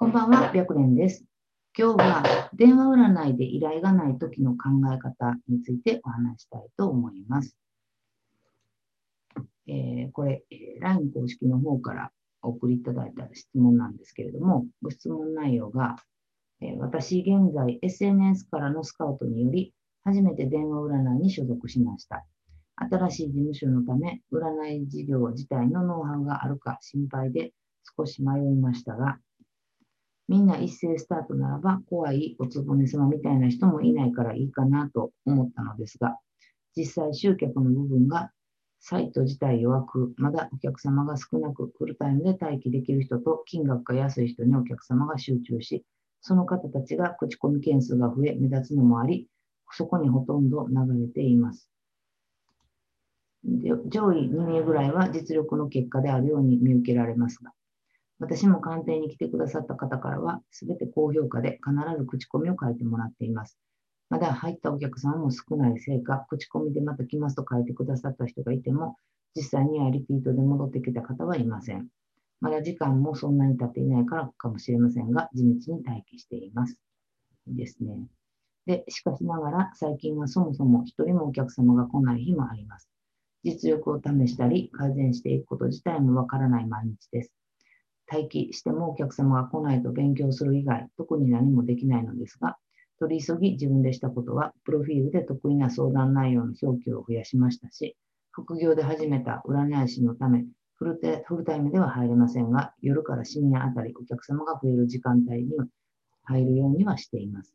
こんばんは、白蓮です。今日は電話占いで依頼がない時の考え方についてお話したいと思います。これ、LINE 公式の方からお送りいただいた質問なんですけれども、ご質問内容が、私現在 SNS からのスカウトにより初めて電話占いに所属しました。新しい事務所のため、占い事業自体のノウハウがあるか心配で少し迷いましたが、みんな一斉スタートならば怖いおつぼね様みたいな人もいないからいいかなと思ったのですが、実際集客の部分がサイト自体弱く、まだお客様が少なくフルタイムで待機できる人と金額が安い人にお客様が集中し、その方たちが口コミ件数が増え目立つのもあり、そこにほとんど流れています。上位2名ぐらいは実力の結果であるように見受けられますが、私も鑑定に来てくださった方からは、すべて高評価で必ず口コミを書いてもらっています。まだ入ったお客さんも少ないせいか、口コミでまた来ますと書いてくださった人がいても、実際にはリピートで戻ってきた方はいません。まだ時間もそんなに経っていないからかもしれませんが、地道に待機しています。いいですね。で、しかしながら、最近はそもそも一人もお客様が来ない日もあります。実力を試したり、改善していくこと自体もわからない毎日です。待機してもお客様が来ないと勉強する以外、特に何もできないのですが、取り急ぎ自分でしたことは、プロフィールで得意な相談内容の表記を増やしましたし、副業で始めた占い師のため、フルタイムでは入れませんが、夜から深夜あたりお客様が増える時間帯に入るようにはしています。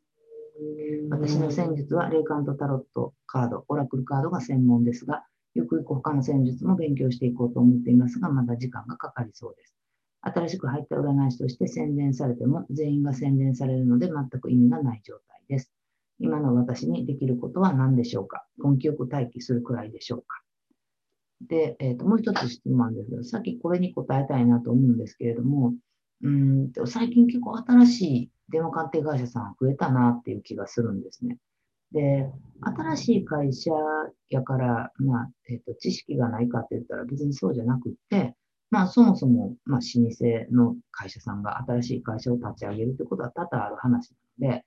私の戦術は霊感とタロットカード、オラクルカードが専門ですが、ゆくゆく他の戦術も勉強していこうと思っていますが、まだ時間がかかりそうです。新しく入った占い師として宣伝されても、全員が宣伝されるので全く意味がない状態です。今の私にできることは何でしょうか？根気よく待機するくらいでしょうか？で、もう一つ質問なんですけど、さっきこれに答えたいなと思うんですけれども、最近結構新しい電話鑑定会社さん増えたなっていう気がするんですね。で、新しい会社やから、知識がないかって言ったら別にそうじゃなくって、そもそも、老舗の会社さんが新しい会社を立ち上げるということは多々ある話な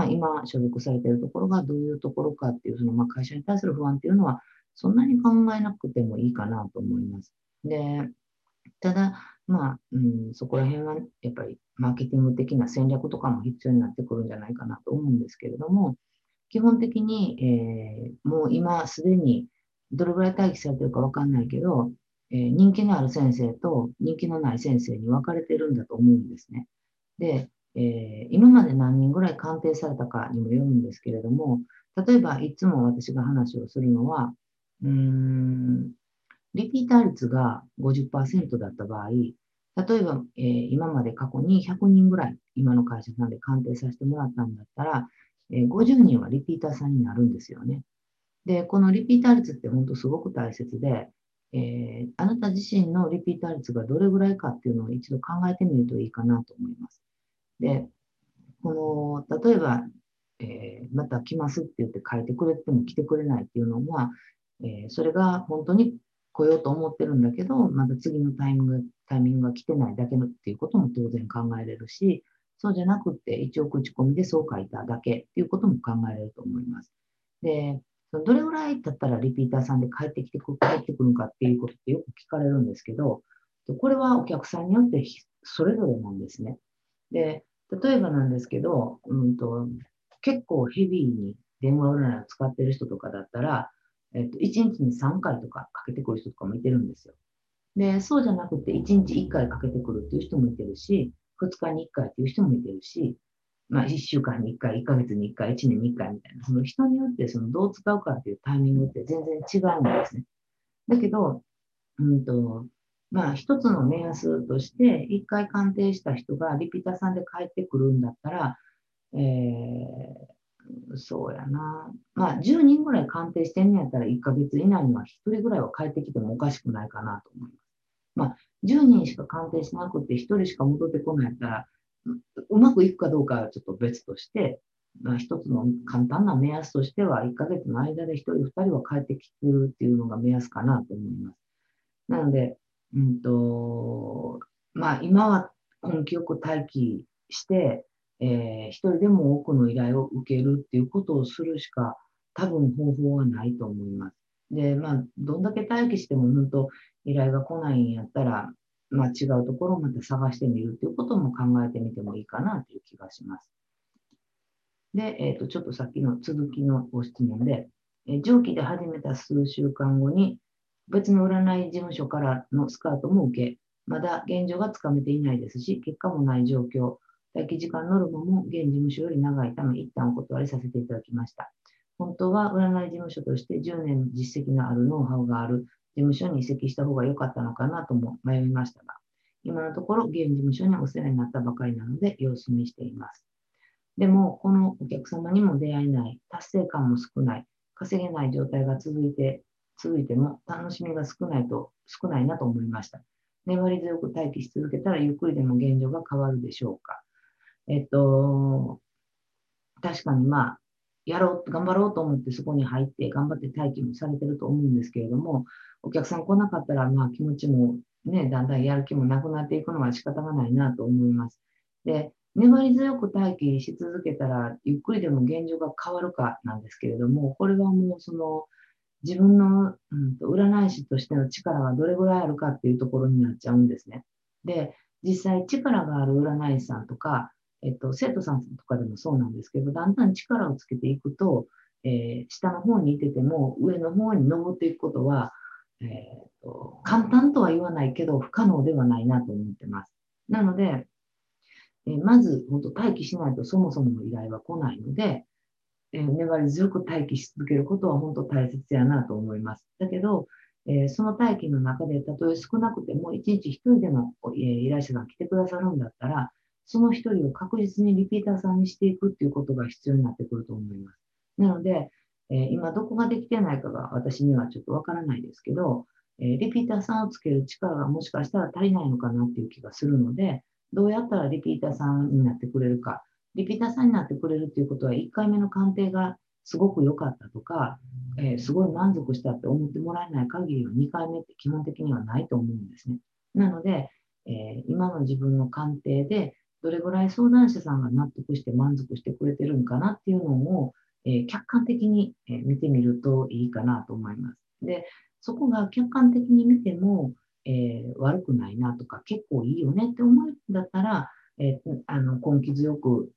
ので、今所属されているところがどういうところかっていう、その会社に対する不安っていうのは、そんなに考えなくてもいいかなと思います。で、ただ、そこら辺はやっぱりマーケティング的な戦略とかも必要になってくるんじゃないかなと思うんですけれども、基本的に、もう今すでにどれぐらい待機されてるかわかんないけど、人気のある先生と人気のない先生に分かれてるんだと思うんですね。で、今まで何人ぐらい鑑定されたかにもよるんですけれども、例えばいつも私が話をするのは、リピーター率が 50% だった場合、例えば、今まで過去に100人ぐらい今の会社さんで鑑定させてもらったんだったら、50人はリピーターさんになるんですよね。で、このリピーター率って本当すごく大切で、あなた自身のリピーター率がどれぐらいかっていうのを一度考えてみるといいかなと思います。で、この、例えば、また来ますって言って書いてくれても来てくれないっていうのは、それが本当に来ようと思ってるんだけど、また次のタイミングが来てないだけのっていうことも当然考えれるし、そうじゃなくて一応口コミでそう書いただけっていうことも考えれると思います。で、どれぐらいだったらリピーターさんで帰ってくるのかっていうことってよく聞かれるんですけど、これはお客さんによってそれぞれなんですね。で、例えばなんですけど、結構ヘビーに電話占いを使ってる人とかだったら、1日に3回とかかけてくる人とかもいてるんですよ。で、そうじゃなくて1日1回かけてくるっていう人もいてるし、2日に1回っていう人もいてるし、1週間に1回、1ヶ月に1回、1年に1回みたいな、その人によってそのどう使うかっていうタイミングって全然違うんですね。だけど、一つの目安として、1回鑑定した人がリピーターさんで帰ってくるんだったら、そうやな。10人ぐらい鑑定してんねやったら1ヶ月以内には1人ぐらいは帰ってきてもおかしくないかなと思います。10人しか鑑定しなくて1人しか戻ってこないやったら、うまくいくかどうかはちょっと別として、一つの簡単な目安としては、1ヶ月の間で1人、2人は帰ってきてるっていうのが目安かなと思います。なので、今は根気よく待機して、一人でも多くの依頼を受けるっていうことをするしか多分方法はないと思います。で、まあ、どんだけ待機しても本当依頼が来ないんやったら、まあ、違うところをまた探してみるっていうことも考えてみてもいいかなという気がします。で、ちょっとさっきの続きのご質問で、上記で始めた数週間後に別の占い事務所からのスカートも受け、まだ現状がつかめていないですし、結果もない状況、待機時間ノルマも現事務所より長いため、一旦お断りさせていただきました。本当は占い事務所として10年実績のあるノウハウがある事務所に移籍した方が良かったのかなとも迷いましたが、今のところ現事務所にお世話になったばかりなので様子見しています。でも、このお客様にも出会えない、達成感も少ない、稼げない状態が続いても楽しみが少ないなと思いました。粘り強く待機し続けたらゆっくりでも現状が変わるでしょうか。確かにまあ、頑張ろうと思ってそこに入って頑張って待機もされてると思うんですけれども、お客さん来なかったらまあ気持ちもね、だんだんやる気もなくなっていくのは仕方がないなと思います。で、粘り強く待機し続けたらゆっくりでも現状が変わるかなんですけれども、これはもうその、自分の、占い師としての力がどれぐらいあるかっていうところになっちゃうんですね。で、実際力がある占い師さんとか、生徒さんとかでもそうなんですけど、だんだん力をつけていくと、下の方にいてても上の方に登っていくことは、簡単とは言わないけど不可能ではないなと思ってます。なので、まず本当待機しないとそもそもの依頼は来ないので、粘り強く待機し続けることは本当大切やなと思います。だけど、その待機の中で、たとえ少なくても1日1人でも依頼者が来てくださるんだったら、その1人を確実にリピーターさんにしていくっていうことが必要になってくると思います。なので、今どこができてないかが私にはちょっとわからないですけど、リピーターさんをつける力がもしかしたら足りないのかなっていう気がするので、どうやったらリピーターさんになってくれるか。リピーターさんになってくれるっていうことは、1回目の鑑定がすごく良かったとか、すごい満足したって思ってもらえない限りは、2回目って基本的にはないと思うんですね。なので、今の自分の鑑定で、どれぐらい相談者さんが納得して満足してくれてるんかなっていうのを、客観的に見てみるといいかなと思います。で、そこが客観的に見ても、悪くないなとか、結構いいよねって思うんだったら、根気強く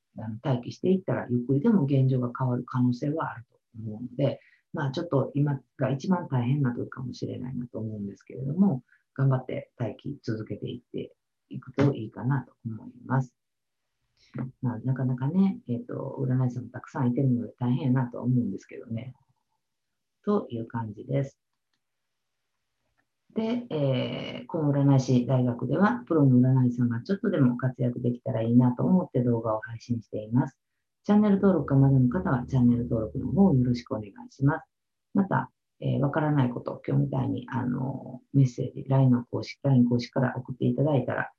待機していったら、ゆっくりでも現状が変わる可能性はあると思うので、まあ、ちょっと今が一番大変な時かもしれないなと思うんですけれども、頑張って待機続けていっていくといいかなと思います。まあ、なかなかね、占い師もたくさんいてるので大変やなとは思うんですけどね。という感じです。で、この占い師大学では、プロの占い師さんがちょっとでも活躍できたらいいなと思って動画を配信しています。チャンネル登録がまだの方は、チャンネル登録の方をよろしくお願いします。また、わからないこと、今日みたいに、メッセージ、LINE 公式から送っていただいたら、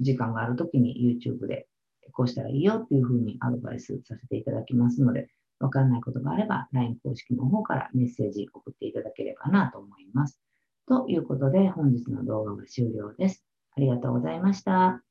時間があるときに YouTube で、こうしたらいいよっていうふうにアドバイスさせていただきますので、わからないことがあれば、LINE 公式の方からメッセージ送っていただければなと思います。ということで、本日の動画は終了です。ありがとうございました。